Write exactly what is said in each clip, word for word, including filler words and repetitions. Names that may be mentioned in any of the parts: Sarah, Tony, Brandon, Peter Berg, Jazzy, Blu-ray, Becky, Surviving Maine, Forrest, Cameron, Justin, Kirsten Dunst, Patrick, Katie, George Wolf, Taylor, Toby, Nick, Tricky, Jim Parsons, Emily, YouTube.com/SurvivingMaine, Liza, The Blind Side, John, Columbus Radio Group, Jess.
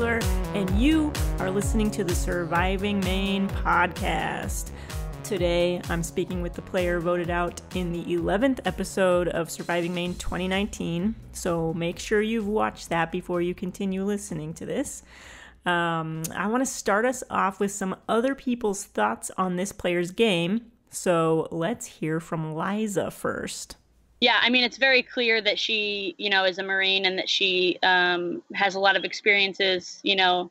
Taylor, and you are listening to the Surviving Maine podcast. Today, I'm speaking with the player voted out in the eleventh episode of Surviving Maine twenty nineteen, so make sure you've watched that before you continue listening to this. Um, I want to start us off with some other people's thoughts on this player's game, so let's hear from Liza first. Yeah, I mean, it's very clear that she, you know, is a Marine and that she um, has a lot of experiences, you know,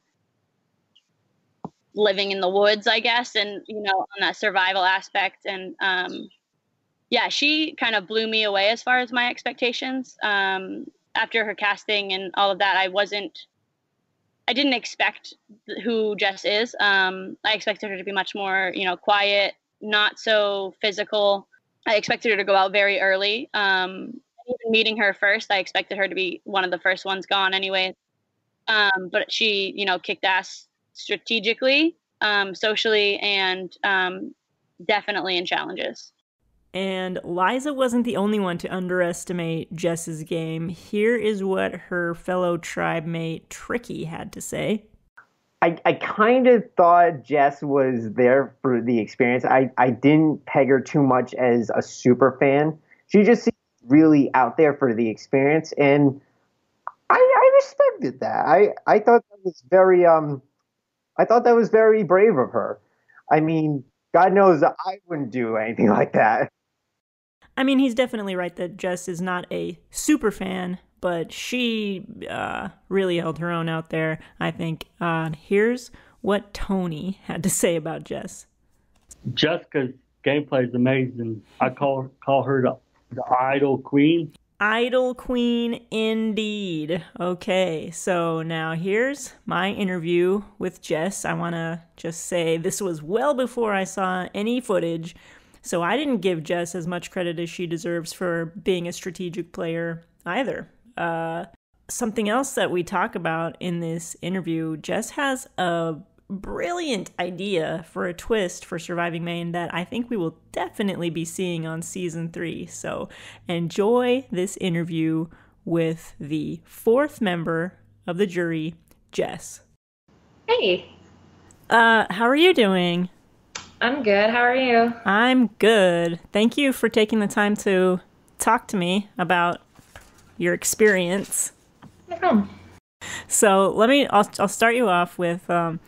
living in the woods, I guess, and, you know, on that survival aspect. And, um, yeah, she kind of blew me away as far as my expectations. Um, after her casting and all of that, I wasn't, I didn't expect who Jess is. Um, I expected her to be much more, you know, quiet, not so physical. I expected her to go out very early. Um, even meeting her first, I expected her to be one of the first ones gone anyway. Um, but she, you know, kicked ass strategically, um, socially, and um, definitely in challenges. And Liza wasn't the only one to underestimate Jess's game. Here is what her fellow tribe mate Tricky had to say. I, I kind of thought Jess was there for the experience. I, I didn't peg her too much as a super fan. She just seemed really out there for the experience, and I, I respected that. I, I thought that was very um, I thought that was very brave of her. I mean, God knows I wouldn't do anything like that. I mean, he's definitely right that Jess is not a super fan, but she uh, really held her own out there, I think. Uh, here's what Tony had to say about Jess. Jessica's gameplay is amazing. I call call her the, the idol queen. Idol queen indeed. Okay, so now here's my interview with Jess. I want to just say this was well before I saw any footage, so I didn't give Jess as much credit as she deserves for being a strategic player either. Uh, something else that we talk about in this interview, Jess has a brilliant idea for a twist for Surviving Maine that I think we will definitely be seeing on season three. So enjoy this interview with the fourth member of the jury, Jess. Hey. Uh, how are you doing? I'm good. How are you? I'm good. Thank you for taking the time to talk to me about your experience. No problem. So let me, I'll, I'll start you off with, um,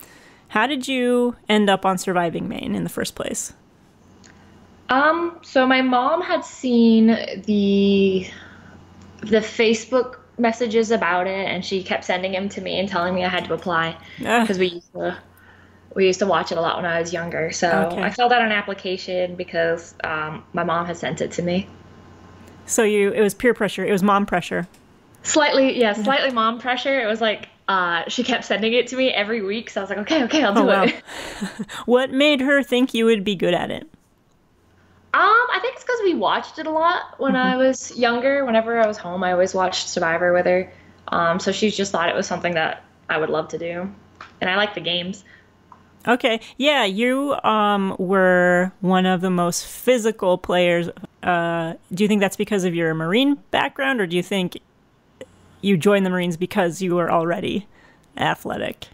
how did you end up on Surviving Maine in the first place? Um, so my mom had seen the, the Facebook messages about it, and she kept sending them to me and telling me I had to apply because uh. we used to, we used to watch it a lot when I was younger. So okay. I filled out an application because, um, my mom had sent it to me. So you, it was peer pressure. It was mom pressure. Slightly, yeah, slightly mom pressure. It was like uh, she kept sending it to me every week. So I was like, okay, okay, I'll do oh, wow. it. What made her think you would be good at it? Um, I think it's because we watched it a lot when mm-hmm. I was younger. Whenever I was home, I always watched Survivor with her. Um, so she just thought it was something that I would love to do. And I like the games. Okay, yeah, you um, were one of the most physical players. Uh, do you think that's because of your Marine background, or do you think you joined the Marines because you were already athletic?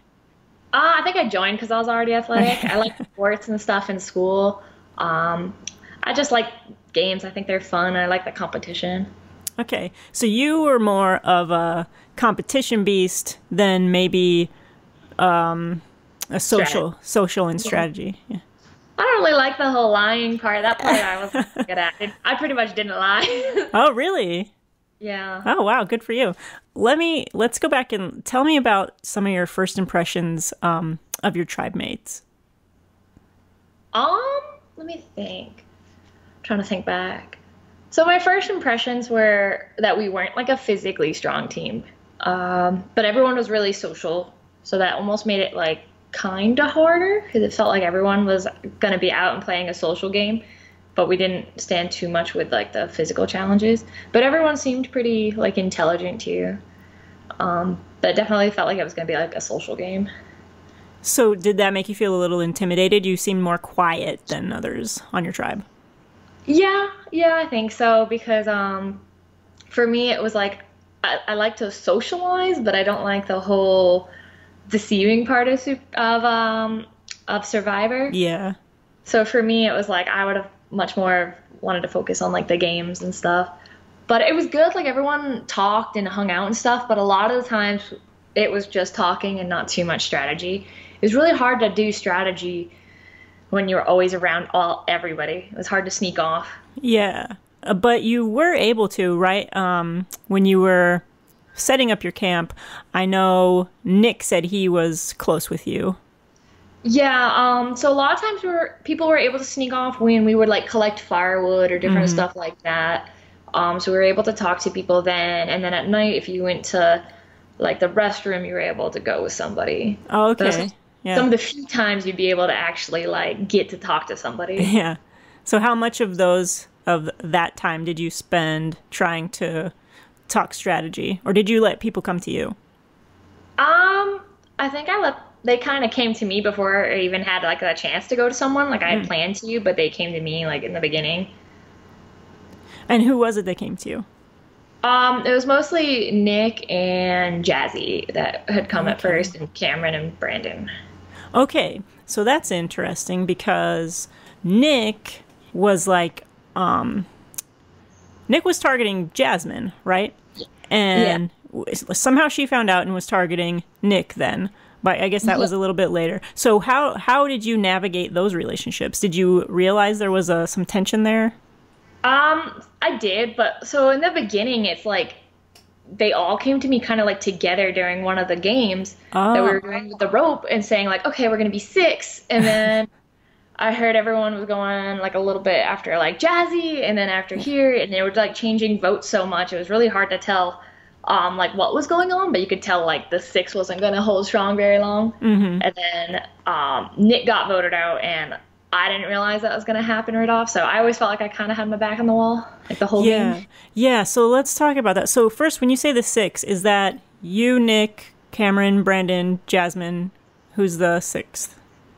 Uh, I think I joined because I was already athletic. I like sports and stuff in school. Um, I just like games. I think they're fun. I like the competition. Okay, so you were more of a competition beast than maybe... Um, A social, strategy. social and strategy. Yeah. I don't really like the whole lying part. That part I wasn't good at. I pretty much didn't lie. Oh, really? Yeah. Oh, wow. Good for you. Let me, let's go back and tell me about some of your first impressions um, of your tribe mates. Um, let me think. I'm trying to think back. So my first impressions were that we weren't like a physically strong team, um, but everyone was really social. So that almost made it like, kind of harder because it felt like everyone was going to be out and playing a social game, but we didn't stand too much with like the physical challenges. But everyone seemed pretty like intelligent too. Um, but it definitely felt like it was going to be like a social game. So did that make you feel a little intimidated? You seemed more quiet than others on your tribe. Yeah, yeah, I think so because um, for me it was like I, I like to socialize, but I don't like the whole deceiving part of of um of Survivor. Yeah. So for me, it was like I would have much more wanted to focus on like the games and stuff. But it was good. Like everyone talked and hung out and stuff. But a lot of the times, it was just talking and not too much strategy. It was really hard to do strategy when you were always around all everybody. It was hard to sneak off. Yeah. But you were able to, right? Um, when you were setting up your camp, I know Nick said he was close with you. Yeah. Um, so a lot of times we were, people were able to sneak off when we would, like, collect firewood or different mm-hmm. stuff like that. Um, so we were able to talk to people then. And then at night, if you went to, like, the restroom, you were able to go with somebody. Oh, okay. So yeah. Some of the few times you'd be able to actually, like, get to talk to somebody. Yeah. So how much of those... of that time did you spend trying to talk strategy, or did you let people come to you? Um, I think I let, they kind of came to me before I even had like a chance to go to someone. Like I had mm. planned to you, but they came to me like in the beginning. And who was it that came to you? Um, it was mostly Nick and Jazzy that had come okay. at first, and Cameron and Brandon. Okay. So that's interesting because Nick was like, Um, Nick was targeting Jasmine, right? And yeah. somehow she found out and was targeting Nick then. But I guess that yeah. was a little bit later. So how, how did you navigate those relationships? Did you realize there was uh, some tension there? Um, I did. But so in the beginning, it's like they all came to me kind of like together during one of the games oh. that we were doing with the rope and saying like, okay, we're going to be six. And then... I heard everyone was going like a little bit after like Jazzy and then after here, and they were like changing votes so much. It was really hard to tell um, like what was going on, but you could tell like the six wasn't going to hold strong very long. Mm-hmm. And then um, Nick got voted out, and I didn't realize that was going to happen right off. So I always felt like I kind of had my back on the wall, like the whole yeah. game. Yeah. So let's talk about that. So first, when you say the six, is that you, Nick, Cameron, Brandon, Jasmine? Who's the sixth?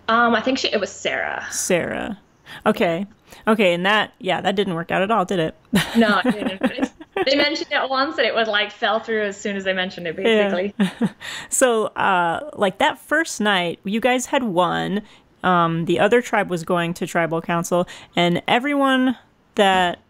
Um, I think she, it was Sarah. Sarah. Okay. Okay, and that, yeah, that didn't work out at all, did it? No, it didn't. It's, they mentioned it once, and it was, like, fell through as soon as they mentioned it, basically. Yeah. So, uh, like, that first night, you guys had won. Um, the other tribe was going to tribal council, and everyone that,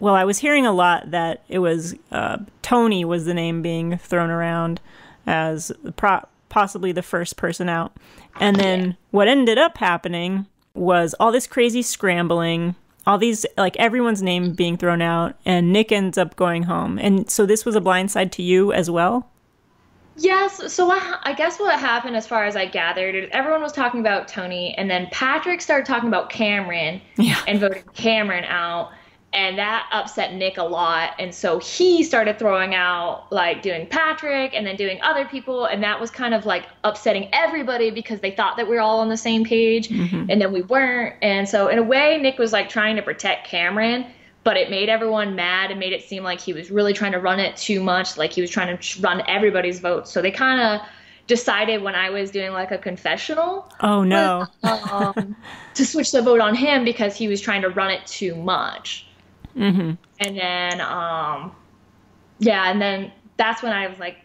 well, I was hearing a lot that it was, uh, Tony was the name being thrown around as the prop. Possibly the first person out. And then what ended up happening was all this crazy scrambling, all these, like everyone's name being thrown out, and Nick ends up going home. And so this was a blindside to you as well? Yes. So I, I guess what happened as far as I gathered is everyone was talking about Tony, and then Patrick started talking about Cameron yeah. and voted Cameron out. And that upset Nick a lot. And so he started throwing out, like, doing Patrick and then doing other people. And that was kind of, like, upsetting everybody because they thought that we were all on the same page. Mm-hmm. And then we weren't. And so, in a way, Nick was, like, trying to protect Cameron. But it made everyone mad and made it seem like he was really trying to run it too much. Like, he was trying to run everybody's votes. So they kind of... decided when I was doing like a confessional oh no but, um, to switch the vote on him because he was trying to run it too much. Mm-hmm. And then um yeah and then that's when I was like,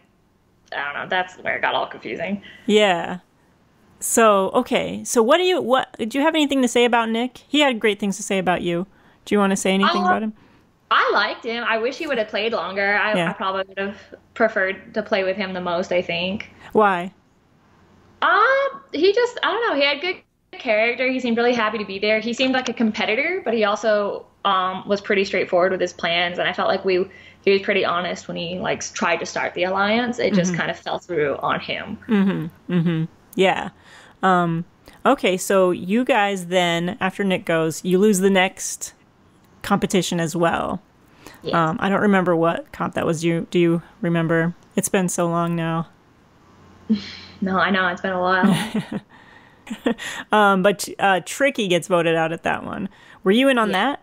I don't know, that's where it got all confusing. Yeah. So okay, so what do you what do you have anything to say about Nick? He had great things to say about you. Do you want to say anything uh, about him? I liked him. I wish he would have played longer. I, yeah. I probably would have preferred to play with him the most, I think. Why? Um, he just, I don't know. He had good character. He seemed really happy to be there. He seemed like a competitor, but he also um, was pretty straightforward with his plans. And I felt like we, he was pretty honest when he like tried to start the alliance. It mm-hmm. just kind of fell through on him. Mm-hmm. Mm-hmm. Yeah. Um, okay. So you guys then, after Nick goes, you lose the next competition as well. Yes. Um, I don't remember what comp that was. Do you, do you remember? It's been so long now. No, I know. It's been a while. um, but uh, Tricky gets voted out at that one. Were you in on yeah. that?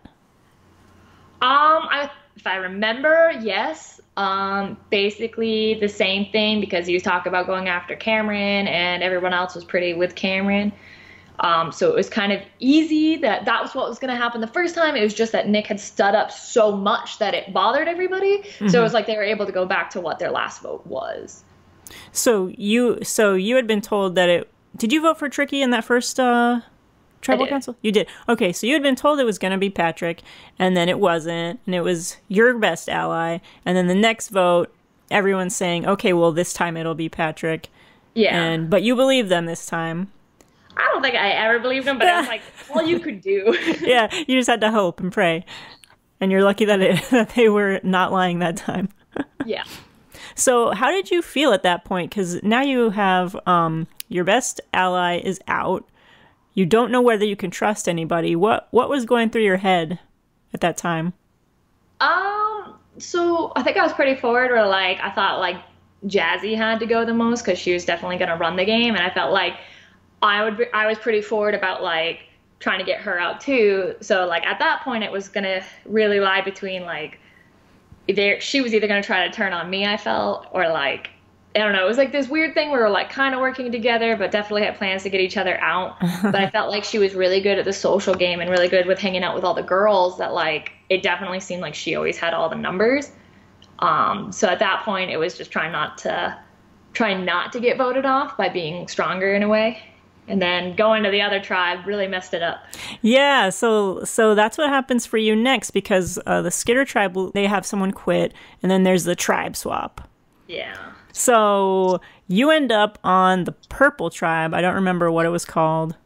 Um, I, if I remember, yes. Um, basically the same thing because he was talking about going after Cameron and everyone else was pretty with Cameron. Um, so it was kind of easy that that was what was going to happen the first time. It was just that Nick had stood up so much that it bothered everybody. Mm-hmm. So it was like they were able to go back to what their last vote was. So you, so you had been told that it. Did you vote for Tricky in that first uh, tribal council? You did. Okay, so you had been told it was going to be Patrick, and then it wasn't, and it was your best ally. And then the next vote, everyone's saying, okay, well, this time it'll be Patrick. Yeah. And but you believe them this time. I don't think I ever believed him, but I was like, all you could do. Yeah, you just had to hope and pray. And you're lucky that, it, that they were not lying that time. Yeah. So how did you feel at that point? Because now you have um, your best ally is out. You don't know whether you can trust anybody. What what was going through your head at that time? Um. So I think I was pretty forward where, like, I thought, like, Jazzy had to go the most because she was definitely going to run the game. And I felt like I would be, I was pretty forward about, like, trying to get her out too. So, like, at that point it was going to really lie between, like, either she was either going to try to turn on me, I felt, or, like, I don't know. It was like this weird thing where we were, like, kind of working together, but definitely had plans to get each other out. But I felt like she was really good at the social game and really good with hanging out with all the girls that, like, it definitely seemed like she always had all the numbers. Um, so at that point it was just trying not to, trying not to get voted off by being stronger in a way. And then going to the other tribe really messed it up. Yeah, so so that's what happens for you next, because uh, the Skitter tribe, they have someone quit, and then there's the tribe swap. Yeah. So you end up on the purple tribe. I don't remember what it was called.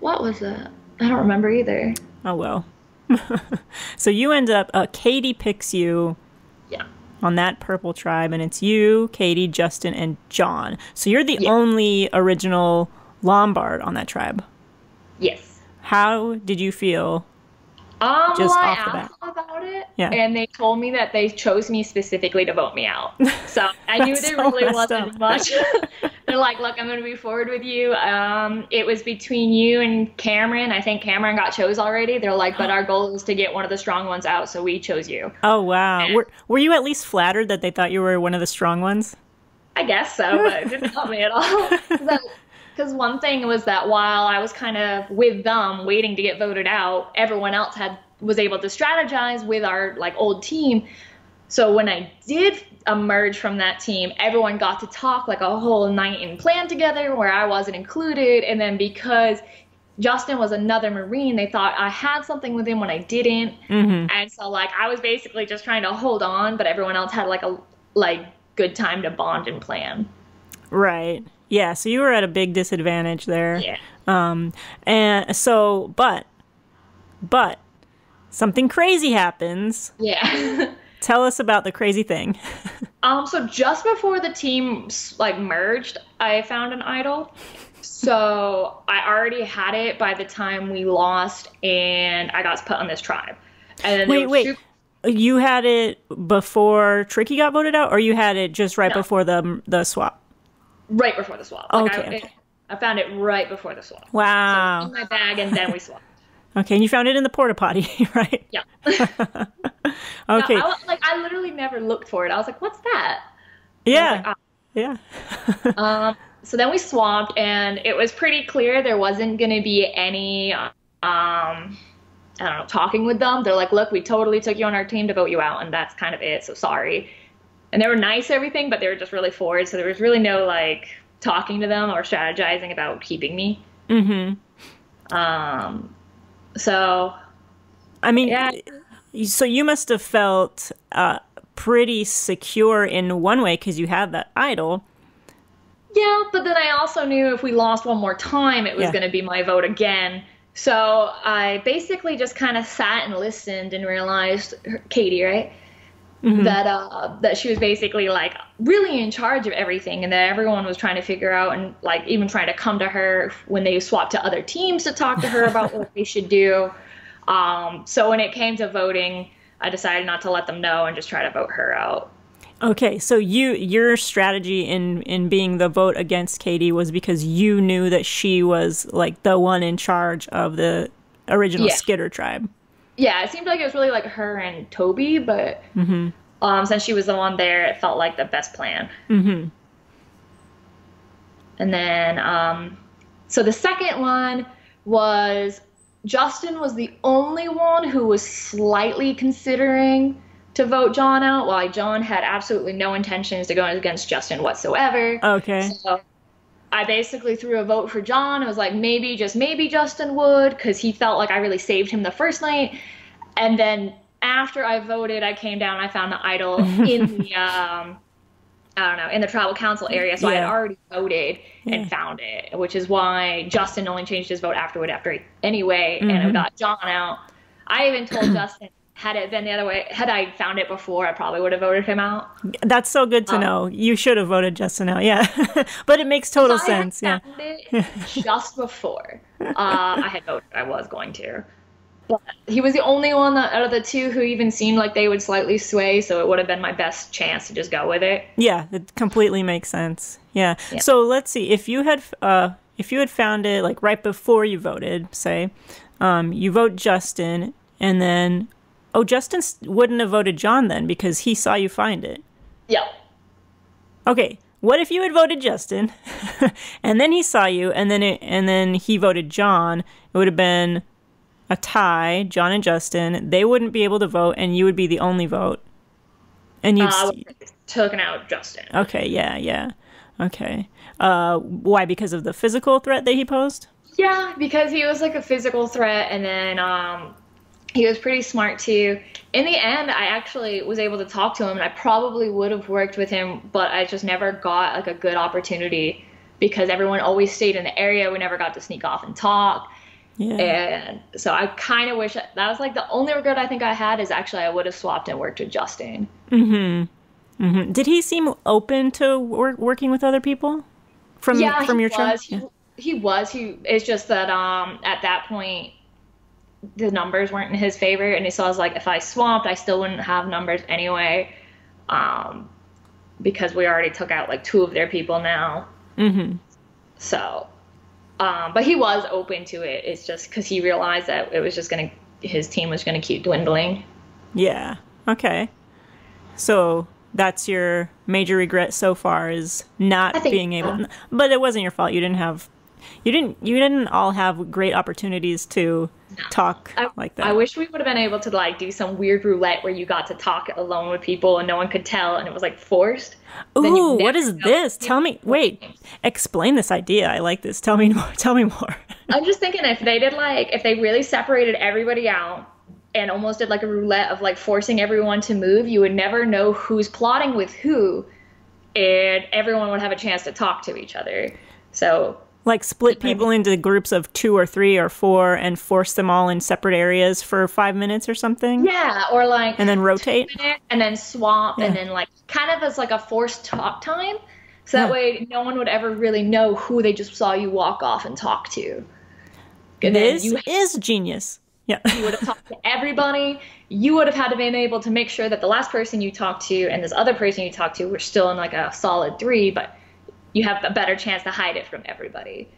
What was it? I don't remember either. Oh, well. So you end up, uh, Katie picks you. Yeah. On that purple tribe, and it's you, Katie, Justin, and John. So you're the yeah. only original Lombard on that tribe. Yes. How did you feel? Um, just well, I off the bat? asked about it, yeah. and they told me that they chose me specifically to vote me out. So I knew there so really wasn't up. much. They're like, look, I'm going to be forward with you. Um, it was between you and Cameron. I think Cameron got chose already. They're like, but our goal is to get one of the strong ones out, so we chose you. Oh, wow. Were, were you at least flattered that they thought you were one of the strong ones? I guess so, but it didn't help me at all. So, because one thing was that while I was kind of with them waiting to get voted out, everyone else had was able to strategize with our, like, old team. So when I did emerge from that team, everyone got to talk, like, a whole night and plan together where I wasn't included. And then because Justin was another Marine, they thought I had something with him when I didn't. Mm-hmm. And so, like, I was basically just trying to hold on, but everyone else had, like, a like good time to bond and plan. Right. Yeah, so you were at a big disadvantage there. Yeah. Um, and so, but, but, something crazy happens. Yeah. Tell us about the crazy thing. um, so just before the team, like, merged, I found an idol. So I already had it by the time we lost, and I got put on this tribe. And then wait, wait. You had it before Tricky got voted out, or you had it just right no. before the the swap? Right before the swap. Like okay. I, it, I found it right before the swap. Wow. So in my bag, and then we swapped. Okay, and you found it in the porta potty, right? Yeah. Okay. No, I, like, I literally never looked for it. I was like, "What's that?" Yeah. Like, oh. Yeah. um. So then we swapped, and it was pretty clear there wasn't going to be any, um, I don't know, talking with them. They're like, "Look, we totally took you on our team to vote you out, and that's kind of it. So sorry." And they were nice, everything, but they were just really forward. So there was really no, like, talking to them or strategizing about keeping me. Mm-hmm. Um, so, I mean, yeah. So you must have felt uh, pretty secure in one way because you had that idol. Yeah, but then I also knew if we lost one more time, it was yeah. going to be my vote again. So I basically just kind of sat and listened and realized, Katie, right? Mm-hmm. That uh, that she was basically, like, really in charge of everything, and that everyone was trying to figure out and, like, even trying to come to her when they swapped to other teams to talk to her about what they should do. Um, so when it came to voting, I decided not to let them know and just try to vote her out. Okay, so you your strategy in in being the vote against Katie was because you knew that she was, like, the one in charge of the original yeah. Skitter tribe. Yeah, it seemed like it was really, like, her and Toby, but mm-hmm. um, since she was the one there, it felt like the best plan. Mm-hmm. And then, um, so the second one was Justin was the only one who was slightly considering to vote John out, while John had absolutely no intentions to go against Justin whatsoever. Okay. So I basically threw a vote for John. I was like, maybe, just maybe Justin would, because he felt like I really saved him the first night. And then after I voted, I came down and I found the idol in the, um, I don't know, in the tribal council area. So yeah. I had already voted yeah. and found it, which is why Justin only changed his vote afterward after anyway, mm-hmm. and it got John out. I even told Justin, had it been the other way, had I found it before, I probably would have voted him out. That's so good to um, know. You should have voted Justin out, yeah. But it makes total sense. I had found yeah. it just before uh, I had voted. I was going to. But he was the only one that, out of the two who even seemed like they would slightly sway, so it would have been my best chance to just go with it. Yeah, it completely makes sense. Yeah. yeah. So let's see. If you had, uh, if you had found it like right before you voted, say, um, you vote Justin, and then. Oh, Justin wouldn't have voted John then because he saw you find it. Yeah. Okay. What if you had voted Justin, and then he saw you, and then it, and then he voted John? It would have been a tie. John and Justin, they wouldn't be able to vote, and you would be the only vote. And you uh, taken out Justin. Okay. Yeah. Yeah. Okay. Uh, why? Because of the physical threat that he posed? Yeah, because he was like a physical threat, and then um. he was pretty smart too. In the end, I actually was able to talk to him, and I probably would have worked with him, but I just never got like a good opportunity because everyone always stayed in the area. We never got to sneak off and talk. Yeah. And so I kind of wish, that was like the only regret I think I had, is actually I would have swapped and worked with Justin. Mm-hmm. Mm-hmm. Did he seem open to wor working with other people from, yeah, from your tribe? Yeah, he, he was. He, it's just that um, at that point, the numbers weren't in his favor, and so I was like, if I swamped, I still wouldn't have numbers anyway, um, because we already took out like two of their people now. Mm-hmm. So, um, but he was open to it. It's just because he realized that it was just gonna, his team was gonna keep dwindling. Yeah. Okay. So that's your major regret so far, is not I think, being able. Yeah. But it wasn't your fault. You didn't have. You didn't. You didn't all have great opportunities to no. talk I, like that. I wish we would have been able to like do some weird roulette where you got to talk alone with people and no one could tell, and it was like forced. Ooh, what is this? Tell me. Wait, explain this idea. I like this. Tell me more. Tell me more. I'm just thinking if they did like if they really separated everybody out and almost did like a roulette of like forcing everyone to move, you would never know who's plotting with who, and everyone would have a chance to talk to each other. So. Like split people into groups of two or three or four and force them all in separate areas for five minutes or something? Yeah, or like... And then rotate? And then swap, yeah. and then like... Kind of as like a forced talk time. So that yeah. way no one would ever really know who they just saw you walk off and talk to. And this you is genius. Yeah. You would have talked to everybody. You would have had to been able to make sure that the last person you talked to and this other person you talked to were still in like a solid three, but... you have a better chance to hide it from everybody.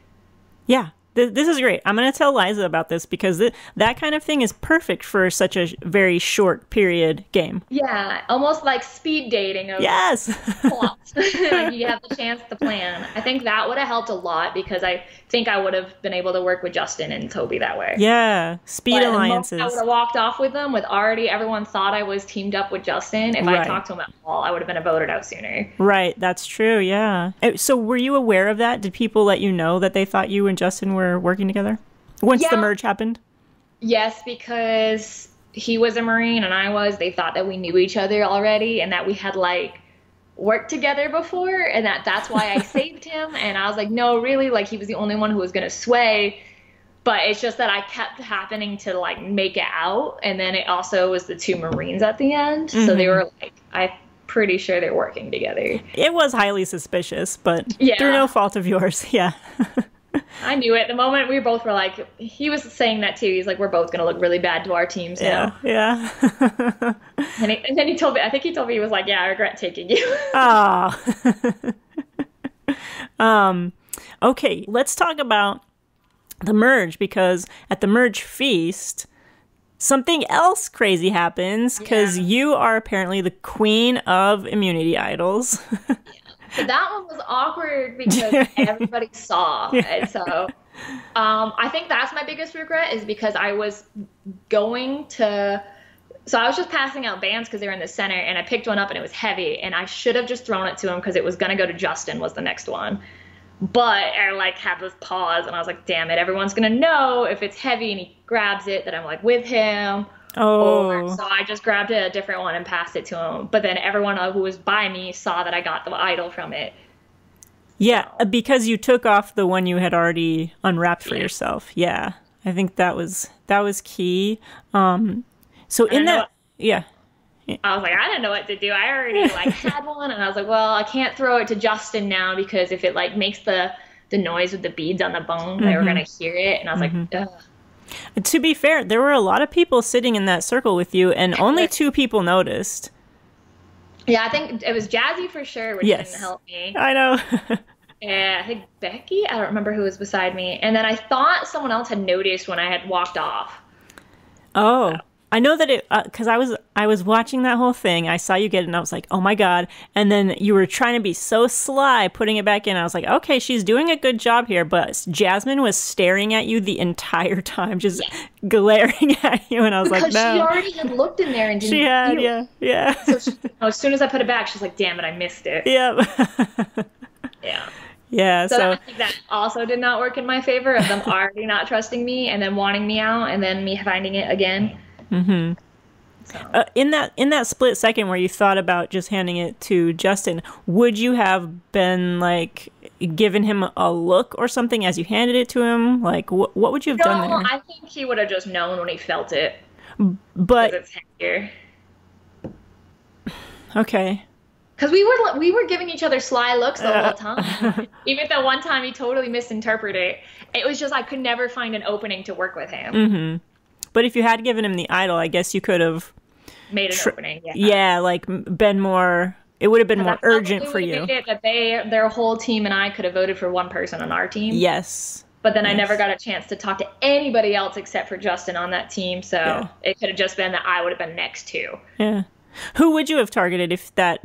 Yeah, th this is great. I'm going to tell Liza about this because th that kind of thing is perfect for such a sh very short period game. Yeah, almost like speed dating. Over yes. You have the chance to plan. I think that would have helped a lot because I think I would have been able to work with Justin and Toby that way. Yeah, speed but alliances. I would have walked off with them with already everyone thought I was teamed up with Justin. If right. I talked to him at all, I would have been voted out sooner. Right, that's true, yeah. So were you aware of that? Did people let you know that they thought you and Justin were working together once yeah. the merge happened? Yes, because he was a Marine and I was. They thought that we knew each other already and that we had like worked together before, and that that's why I saved him. And I was like, no, really, like he was the only one who was gonna sway. But it's just that I kept happening to like make it out, and then it also was the two Marines at the end, mm-hmm. so they were like, I'm pretty sure they're working together. It was highly suspicious, but yeah. through no fault of yours, yeah. I knew it. The moment we both were like, he was saying that too. He's like, we're both going to look really bad to our teams now. Yeah. yeah. and, he, and then he told me, I think he told me, he was like, yeah, I regret taking you. Oh. um, okay, let's talk about the merge, because at the merge feast, something else crazy happens because yeah. you are apparently the queen of immunity idols. yeah. So that one was awkward because everybody saw. Yeah. And so um, I think that's my biggest regret, is because I was going to So I was just passing out bands because they were in the center, and I picked one up and it was heavy, and I should have just thrown it to him because it was going to go to Justin was the next one. But I like had this pause and I was like, damn it, everyone's going to know if it's heavy and he grabs it that I'm like with him. Oh. Over. So I just grabbed a different one and passed it to him. But then everyone who was by me saw that I got the idol from it. Yeah, so. Because you took off the one you had already unwrapped for yeah. yourself. Yeah, I think that was that was key. Um, so in that, what, yeah. I was like, I didn't know what to do. I already like had one, and I was like, well, I can't throw it to Justin now because if it like makes the the noise with the beads on the bone, mm-hmm. they were gonna hear it. And I was mm-hmm. like, ugh. To be fair, there were a lot of people sitting in that circle with you, and only two people noticed. Yeah, I think it was Jazzy for sure, which yes. didn't help me. I know. Yeah, I think Becky. I don't remember who was beside me. And then I thought someone else had noticed when I had walked off. Oh, so. I know that it because uh, I was I was watching that whole thing. I saw you get it, and I was like, oh my god! And then you were trying to be so sly, putting it back in. I was like, okay, she's doing a good job here. But Jasmine was staring at you the entire time, just yeah. glaring at you, and I was because like, no. She already had looked in there and didn't. She had, yeah, yeah. So she, you know, as soon as I put it back, she's like, damn it, I missed it. Yep. Yeah. Yeah, so, so. I think that also did not work in my favor of them already not trusting me and then wanting me out and then me finding it again. Mm-hmm. So. Uh, in that in that split second where you thought about just handing it to Justin, would you have been like given him a look or something as you handed it to him? Like wh what would you have no, done there? I think he would have just known when he felt it. But it's heavier. Okay. Because we were we were giving each other sly looks the uh, whole time. Even though one time he totally misinterpreted it. It was just I could never find an opening to work with him. Mm-hmm. But if you had given him the idol, I guess you could have... Made an opening, yeah. Yeah, like been more... It would have been more urgent for you. Made it that they, their whole team and I could have voted for one person on our team. Yes. But then yes. I never got a chance to talk to anybody else except for Justin on that team. So yeah. It could have just been that I would have been next to. Yeah. Who would you have targeted if that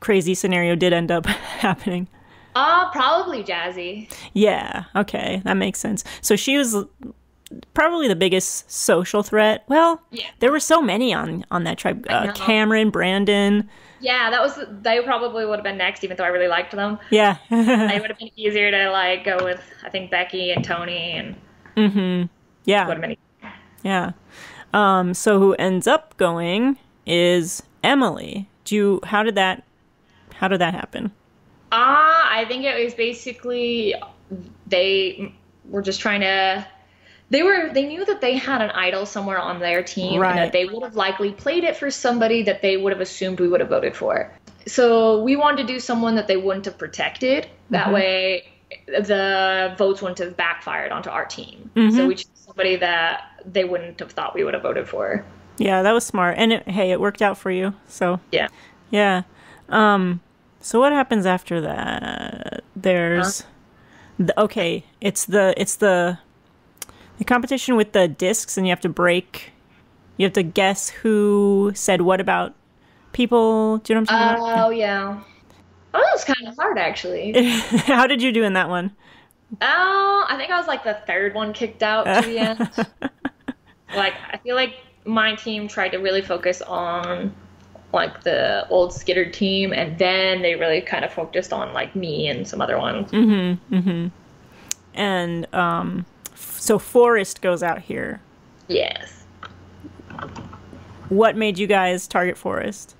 crazy scenario did end up happening? Uh, probably Jazzy. Yeah, okay. That makes sense. So she was probably the biggest social threat. Well, yeah. There were so many on, on that tribe. Uh, Cameron, Brandon. Yeah, that was. They probably would have been next, even though I really liked them. Yeah. It would have been easier to like go with, I think, Becky and Tony. And mm-hmm. Yeah. Would have been easier. Yeah. Um, so who ends up going... is Emily. Do you, how did that how did that happen? Ah, uh, I think it was basically they were just trying to they were they knew that they had an idol somewhere on their team right. and that they would have likely played it for somebody that they would have assumed we would have voted for. So we wanted to do someone that they wouldn't have protected. That mm-hmm. way the votes wouldn't have backfired onto our team. Mm-hmm. So we chose somebody that they wouldn't have thought we would have voted for. Yeah, that was smart. And it, hey, it worked out for you. So yeah. Yeah. Um, so what happens after that? There's huh? the, okay, it's the it's the the competition with the discs and you have to break you have to guess who said what about people. Do you know what I'm talking uh, about? Oh yeah. Oh, that was kind of hard actually. How did you do in that one? Oh, I think I was like the third one kicked out to the end. Like I feel like my team tried to really focus on like the old skittered team and then they really kind of focused on like me and some other ones. Mm-hmm, mm-hmm. And um, so Forrest goes out here. Yes. What made you guys target Forrest?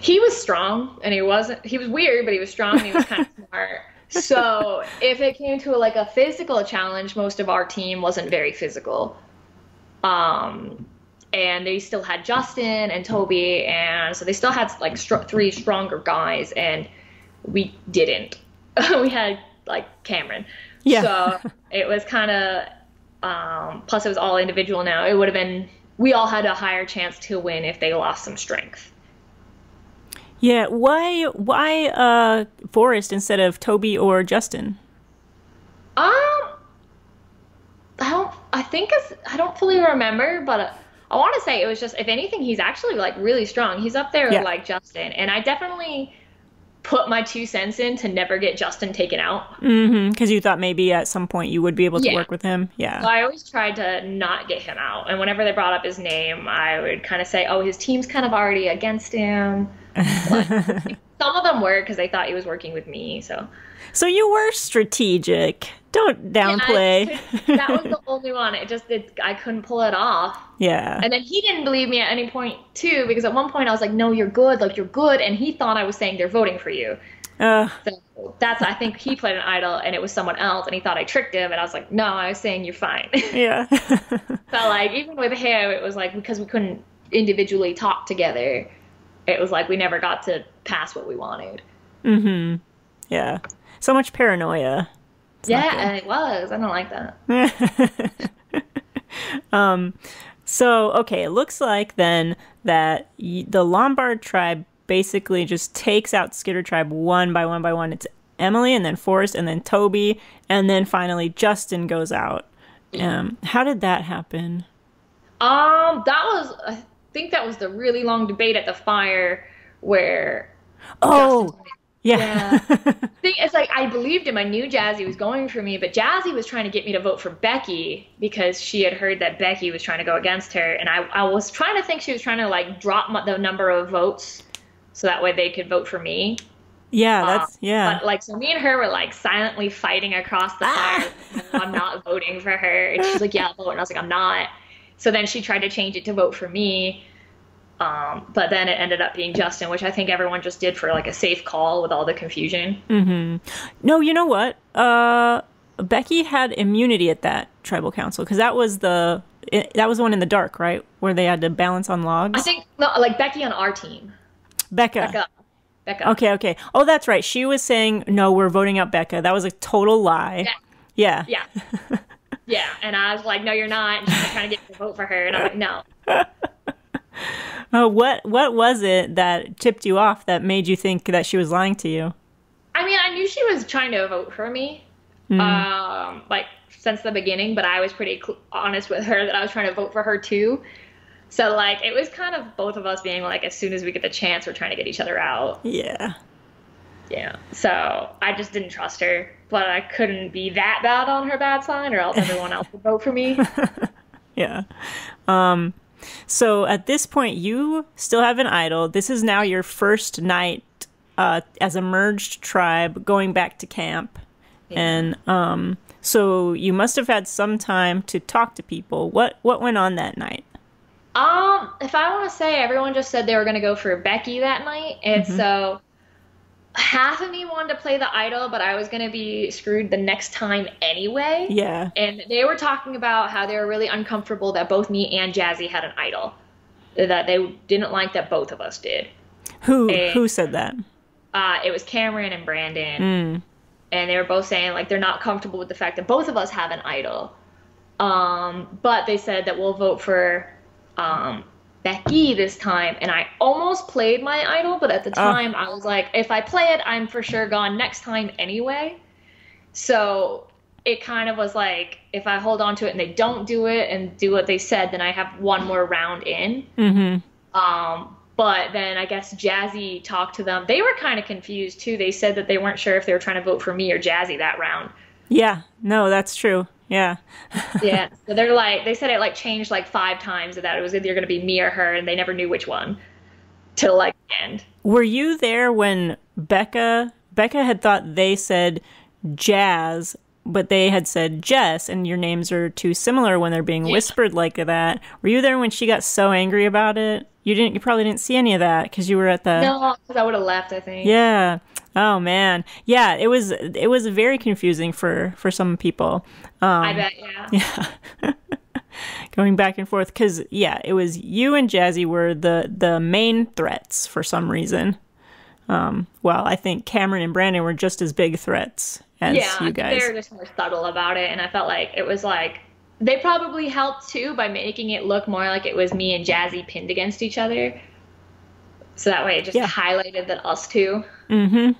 He was strong and he wasn't, he was weird, but he was strong and he was kind of smart. So if it came to like a physical challenge, most of our team wasn't very physical. Um, And they still had Justin and Toby, and so they still had like st three stronger guys, and we didn't. We had like Cameron. Yeah. So it was kind of, um, plus it was all individual now. It would have been, we all had a higher chance to win if they lost some strength. Yeah. Why, why uh, Forrest instead of Toby or Justin? Um, I don't, I think, it's, I don't fully remember, but... Uh, I want to say it was just, if anything, he's actually like really strong. He's up there yeah. with like Justin. And I definitely put my two cents in to never get Justin taken out. Mm-hmm. Because you thought maybe at some point you would be able to yeah. work with him. Yeah. So I always tried to not get him out. And whenever they brought up his name, I would kind of say, oh, his team's kind of already against him. But some of them were because they thought he was working with me. So so you were strategic. Don't downplay. Yeah, I, that was the only one. It just, it, I couldn't pull it off. Yeah. And then he didn't believe me at any point, too, because at one point I was like, no, you're good. Like, you're good. And he thought I was saying they're voting for you. Uh. So that's, I think he played an idol and it was someone else and he thought I tricked him. And I was like, no, I was saying you're fine. Yeah. So, like, even with him, it was like, because we couldn't individually talk together, it was like we never got to pass what we wanted. Mm-hmm. Yeah. So much paranoia. It's yeah, it was. I don't like that. um, so, okay, it looks like then that y the Lombard tribe basically just takes out Skitter tribe one by one by one. It's Emily and then Forrest and then Toby and then finally Justin goes out. Um, how did that happen? Um, that was, I think that was the really long debate at the fire where... Oh! Justin Yeah. yeah. It's like I believed him. I knew Jazzy was going for me, but Jazzy was trying to get me to vote for Becky because she had heard that Becky was trying to go against her. And I, I was trying to think she was trying to like drop my, the number of votes so that way they could vote for me. Yeah, um, that's, yeah. But like, so me and her were like silently fighting across the fire. I'm not voting for her. And she's like, yeah, I'll vote. And I was like, I'm not. So then she tried to change it to vote for me. Um, but then it ended up being Justin, which I think everyone just did for like a safe call with all the confusion. Mm-hmm. No, you know what? Uh, Becky had immunity at that tribal council because that was the it, that was the one in the dark, right, where they had to balance on logs. I think no, like Becky on our team. Becca. Becca. Becca. Okay, okay. Oh, that's right. She was saying no, we're voting out Becca. That was a total lie. Yeah. Yeah. Yeah. Yeah. And I was like, no, you're not. And she was trying to get me to vote for her, and I'm like, no. Uh, what what was it that tipped you off that made you think that she was lying to you? I mean, I knew she was trying to vote for me, mm. um, like, since the beginning, but I was pretty cl honest with her that I was trying to vote for her, too. So, like, it was kind of both of us being, like, as soon as we get the chance, we're trying to get each other out. Yeah. Yeah. So I just didn't trust her, but I couldn't be that bad on her bad side or else everyone else would vote for me. Yeah. Um So at this point, you still have an idol. This is now your first night uh, as a merged tribe going back to camp. Yeah. And um, so you must have had some time to talk to people. What what went on that night? Um, if I want to say, everyone just said they were going to go for Becky that night. And mm-hmm. so half of me wanted to play the idol, but I was going to be screwed the next time anyway. Yeah. And they were talking about how they were really uncomfortable that both me and Jazzy had an idol. That they didn't like that both of us did. Who and, who said that? Uh, it was Cameron and Brandon. Mm. And they were both saying, like, they're not comfortable with the fact that both of us have an idol. Um, but they said that we'll vote for... Um, Becky this time, and I almost played my idol, but at the time oh. I was like, if I play it, I'm for sure gone next time anyway. So it kind of was like, if I hold on to it and they don't do it and do what they said, then I have one more round in. Mm-hmm. Um, but then I guess Jazzy talked to them. They were kind of confused too. They said that they weren't sure if they were trying to vote for me or Jazzy that round. Yeah, no, that's true. Yeah. Yeah. So they're like, they said it like changed like five times that it was either going to be me or her, and they never knew which one till like the end. Were you there when Becca, Becca had thought they said Jazz, but they had said Jess, and your names are too similar when they're being yeah. whispered like that? Were you there when she got so angry about it? You didn't, you probably didn't see any of that because you were at the... No, because I would have left, I think. Yeah. Oh man, yeah, it was it was very confusing for for some people. Um, I bet, yeah. Yeah, going back and forth because yeah, it was you and Jazzy were the the main threats for some reason. Um, well, I think Cameron and Brandon were just as big threats as yeah, you guys. They were just more subtle about it, and I felt like it was like they probably helped too by making it look more like it was me and Jazzy pinned against each other. So that way it just yeah. highlighted that us two. Mm-hmm.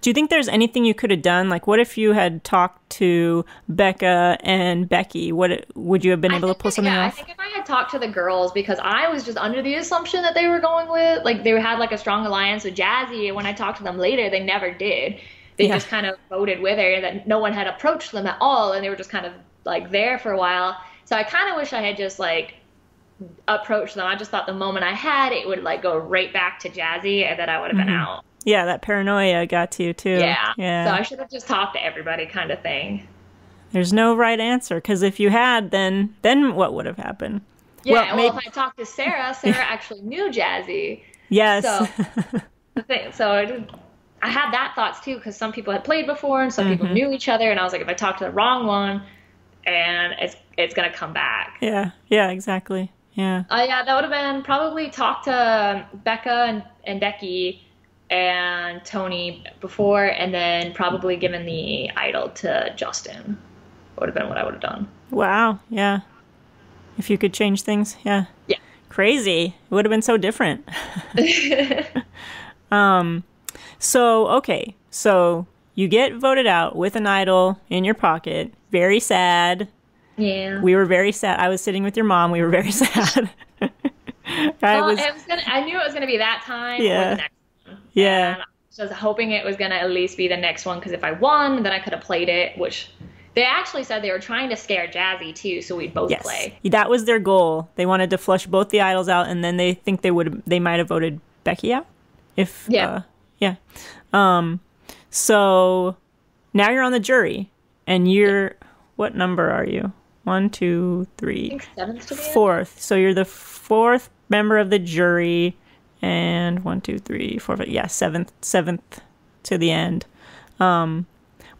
Do you think there's anything you could have done? Like, what if you had talked to Becca and Becky? What would you have been able think, to pull something yeah, off? I think if I had talked to the girls, because I was just under the assumption that they were going with, like, they had like a strong alliance with Jazzy. And when I talked to them later, they never did. They yeah. just kind of voted with her, that no one had approached them at all. And they were just kind of like there for a while. So I kind of wish I had just like approached them. I just thought the moment I had, it would like go right back to Jazzy, and then I would have mm-hmm. been out. Yeah, that paranoia got you too. Yeah. yeah. So I should have just talked to everybody, kind of thing. There's no right answer, because if you had, then then what would have happened? Yeah. Well, well maybe... if I talked to Sarah, Sarah actually knew Jazzy. Yes. So, the thing, so I, did, I had that thoughts too, because some people had played before and some mm-hmm. people knew each other, and I was like, if I talk to the wrong one, and it's it's gonna come back. Yeah. Yeah. Exactly. Yeah. Uh, yeah. That would have been probably talk to Becca and, and Becky and Tony before, and then probably given the idol to Justin would have been what I would have done. Wow. Yeah. If you could change things. Yeah. Yeah. Crazy. It would have been so different. um, so, okay. So you get voted out with an idol in your pocket. Very sad. Yeah. We were very sad. I was sitting with your mom. We were very sad. I, well, was... It was gonna, I knew it was going to be that time. Yeah. Or the next. Yeah. And I was just hoping it was going to at least be the next one, because if I won, then I could have played it, which they actually said they were trying to scare Jazzy, too, so we'd both yes. play. That was their goal. They wanted to flush both the idols out, and then they think they would they might have voted Becky out. If, yeah. Uh, yeah. Um, so now you're on the jury, and you're yeah. – what number are you? One, two, three. I think seventh to the end. Fourth. So you're the fourth member of the jury. And one, two, three, four, five, yeah, seventh, seventh to the end. Um,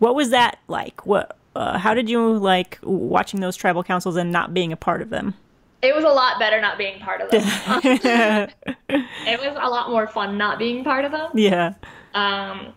what was that like? What, uh, how did you like watching those tribal councils and not being a part of them? It was a lot better not being part of them. It was a lot more fun not being part of them. Yeah. Um,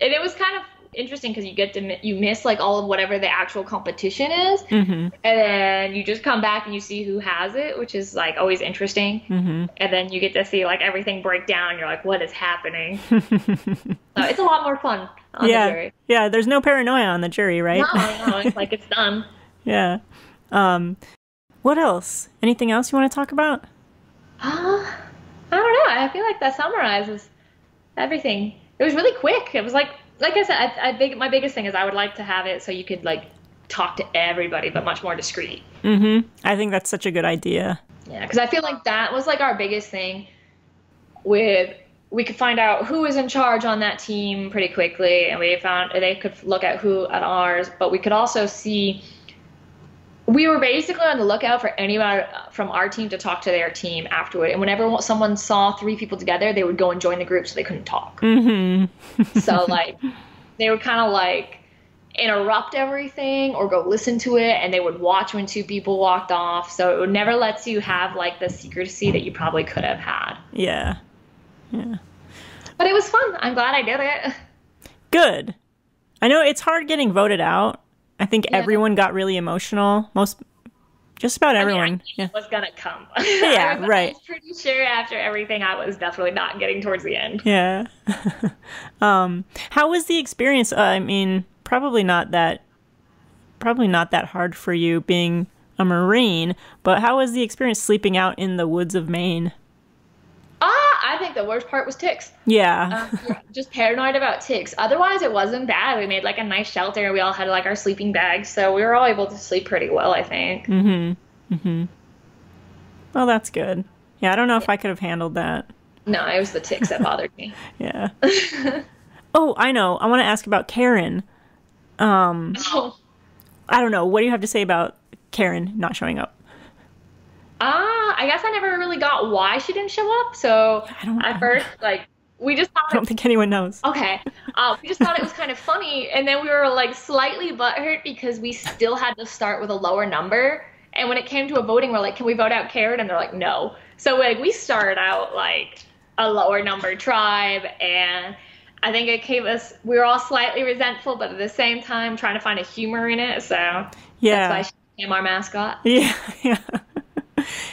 and it was kind of interesting, because you get to, you miss like all of whatever the actual competition is. Mm-hmm. And then you just come back and you see who has it, which is like always interesting. Mm-hmm. And then you get to see like everything break down. And you're like, what is happening? So it's a lot more fun on yeah. the jury. Yeah. There's no paranoia on the jury, right? No, no. It's like, it's done. Yeah. Um, what else? Anything else you want to talk about? Uh, I don't know. I feel like that summarizes everything. It was really quick. It was like, Like I said, I, I think my biggest thing is I would like to have it so you could like talk to everybody, but much more discreet. Mm-hmm. I think that's such a good idea. Yeah, because I feel like that was like our biggest thing. With we could find out who is in charge on that team pretty quickly, and we found they could look at who at ours, but we could also see. We were basically on the lookout for anyone from our team to talk to their team afterward. And whenever someone saw three people together, they would go and join the group so they couldn't talk. Mm-hmm. So, like, they would kind of, like, interrupt everything or go listen to it. And they would watch when two people walked off. So it never lets you have, like, the secrecy that you probably could have had. Yeah. Yeah. But it was fun. I'm glad I did it. Good. I know it's hard getting voted out. I think yeah. everyone got really emotional. Most, just about everyone. I mean, I yeah. was gonna come. Yeah, I right. I was pretty sure after everything, I was definitely not getting towards the end. Yeah. um, how was the experience? Uh, I mean, probably not that, probably not that hard for you being a Marine. But how was the experience sleeping out in the woods of Maine? I think the worst part was ticks. Yeah. Um, just paranoid about ticks. Otherwise, it wasn't bad. We made, like, a nice shelter, and we all had, like, our sleeping bags. So we were all able to sleep pretty well, I think. Mm-hmm. Mm-hmm. Well, that's good. Yeah, I don't know yeah. if I could have handled that. No, it was the ticks that bothered me. Yeah. Oh, I know. I want to ask about Karen. Um, oh. I don't know. What do you have to say about Karen not showing up? Ah, uh, I guess I never really got why she didn't show up. So I don't, at first, like, we just thought... I don't it, think anyone knows. Okay. Uh, we just thought it was kind of funny. And then we were, like, slightly butthurt because we still had to start with a lower number. And when it came to a voting, we're like, can we vote out Karen? And they're like, no. So, like, we started out, like, a lower number tribe. And I think it gave us... We were all slightly resentful, but at the same time trying to find a humor in it. So yeah. that's why she became our mascot. Yeah, yeah.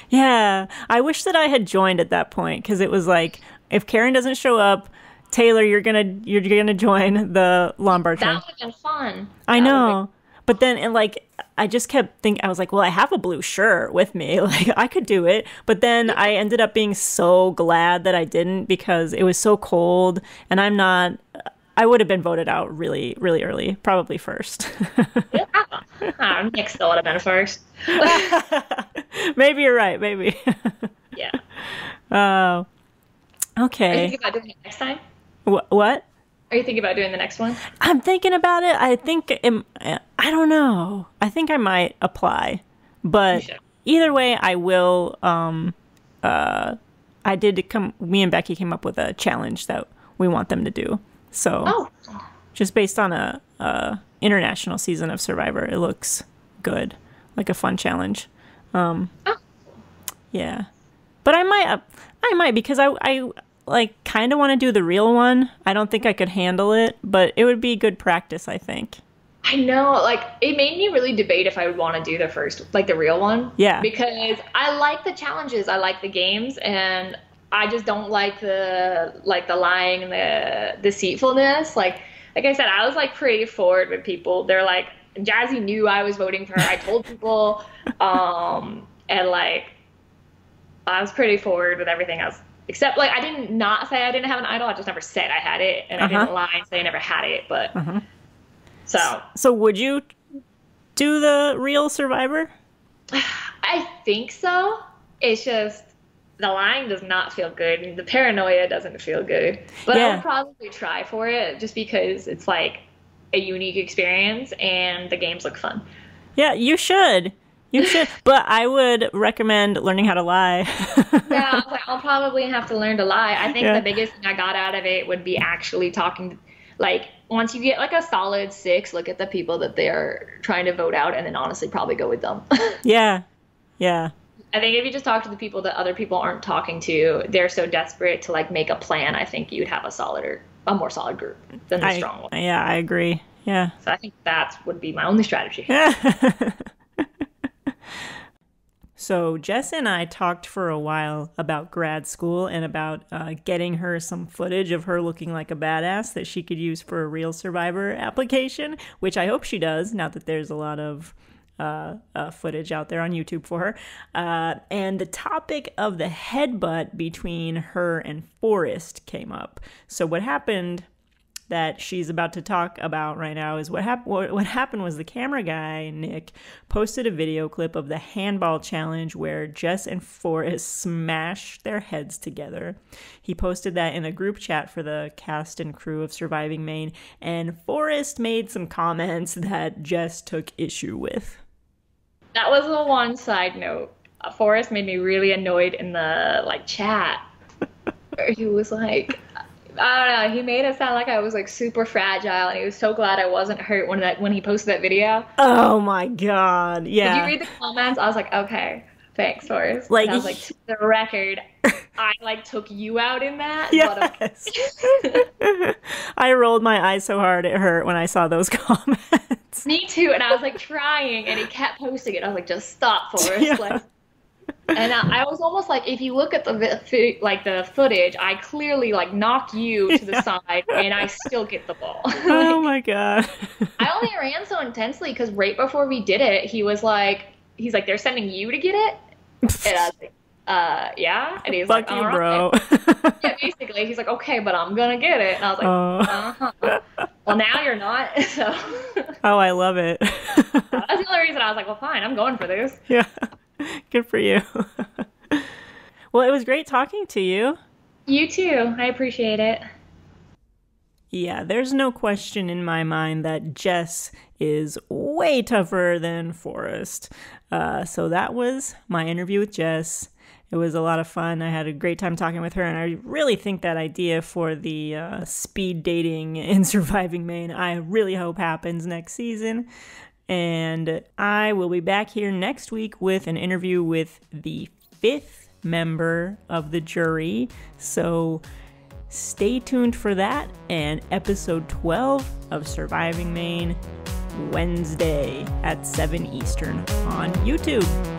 Yeah, I wish that I had joined at that point, because it was like, if Karen doesn't show up, Taylor, you're gonna you're gonna join the Lombard train. That would've been fun. I that know, been... but then and like I just kept thinking, I was like, well, I have a blue shirt with me, like I could do it. But then yeah. I ended up being so glad that I didn't, because it was so cold, and I'm not. I would have been voted out really, really early, probably first. yeah. oh, Nick still would have been first. Maybe you're right. Maybe. yeah. Oh. Uh, okay. Are you thinking about doing it next time? Wh what? Are you thinking about doing the next one? I'm thinking about it. I think it, I don't know. I think I might apply, but either way, I will. Um, uh, I did come. Me and Becky came up with a challenge that we want them to do. So, oh. just based on a, a international season of Survivor, it looks good, like a fun challenge. Um, oh. Yeah, but I might, uh, I might because I, I like kind of want to do the real one. I don't think I could handle it, but it would be good practice, I think. I know, like it made me really debate if I would want to do the first, like the real one. Yeah. Because I like the challenges, I like the games, and. I just don't like the like the lying and the deceitfulness. Like like I said, I was like pretty forward with people. They're like, Jazzy knew I was voting for her. I told people, um, and like I was pretty forward with everything else. Except like I didn't not say I didn't have an idol. I just never said I had it, and uh-huh. I didn't lie and say I never had it. But uh-huh. so so would you do the real Survivor? I think so. It's just. The lying does not feel good, and the paranoia doesn't feel good. But yeah. I would probably try for it just because it's like a unique experience, and the games look fun. Yeah, you should. You should. But I would recommend learning how to lie. yeah, I was like, I'll probably have to learn to lie. I think yeah. the biggest thing I got out of it would be actually talking. Like once you get like a solid six, look at the people that they're trying to vote out, and then honestly probably go with them. yeah, yeah. I think if you just talk to the people that other people aren't talking to, they're so desperate to like make a plan. I think you'd have a solider, a more solid group than the I, strong one. Yeah, I agree. Yeah. So I think that would be my only strategy. So Jess and I talked for a while about grad school and about uh, getting her some footage of her looking like a badass that she could use for a real Survivor application, which I hope she does now that there's a lot of Uh, uh, footage out there on YouTube for her. Uh, and the topic of the headbutt between her and Forrest came up. So what happened that she's about to talk about right now is what, hap what, what happened was the camera guy, Nick, posted a video clip of the handball challenge where Jess and Forrest smashed their heads together. He posted that in a group chat for the cast and crew of Surviving Maine, and Forrest made some comments that Jess took issue with. That was the one side note. Forrest made me really annoyed in the like chat. He was like, I don't know. He made it sound like I was like super fragile, and he was so glad I wasn't hurt when that when he posted that video. Oh my god! Yeah. Did you read the comments? I was like, okay, thanks, Forrest. Like, and I was like, to the record, I like took you out in that. Yes. But I rolled my eyes so hard it hurt when I saw those comments. Me too, and I was like trying, and he kept posting it. I was like, just stop, Forrest. Yeah. Like, and I, I was almost like, if you look at the like the footage, I clearly like knock you to the yeah. side, and I still get the ball. Like, oh my god! I only ran so intensely because right before we did it, he was like, he's like, they're sending you to get it, and I was like, uh, yeah, and he's like, all right, bro. Yeah, basically, he's like, okay, but I'm gonna get it, and I was like, oh. uh huh. Well, now you're not, so. Oh, I love it. That's the only reason I was like, well, fine, I'm going for this. Yeah, good for you. Well, it was great talking to you. You too. I appreciate it. Yeah, there's no question in my mind that Jess is way tougher than Forrest. Uh, so that was my interview with Jess. It was a lot of fun. I had a great time talking with her, and I really think that idea for the uh, speed dating in Surviving Maine, I really hope happens next season. And I will be back here next week with an interview with the fifth member of the jury. So stay tuned for that and episode twelve of Surviving Maine, Wednesday at seven Eastern on YouTube.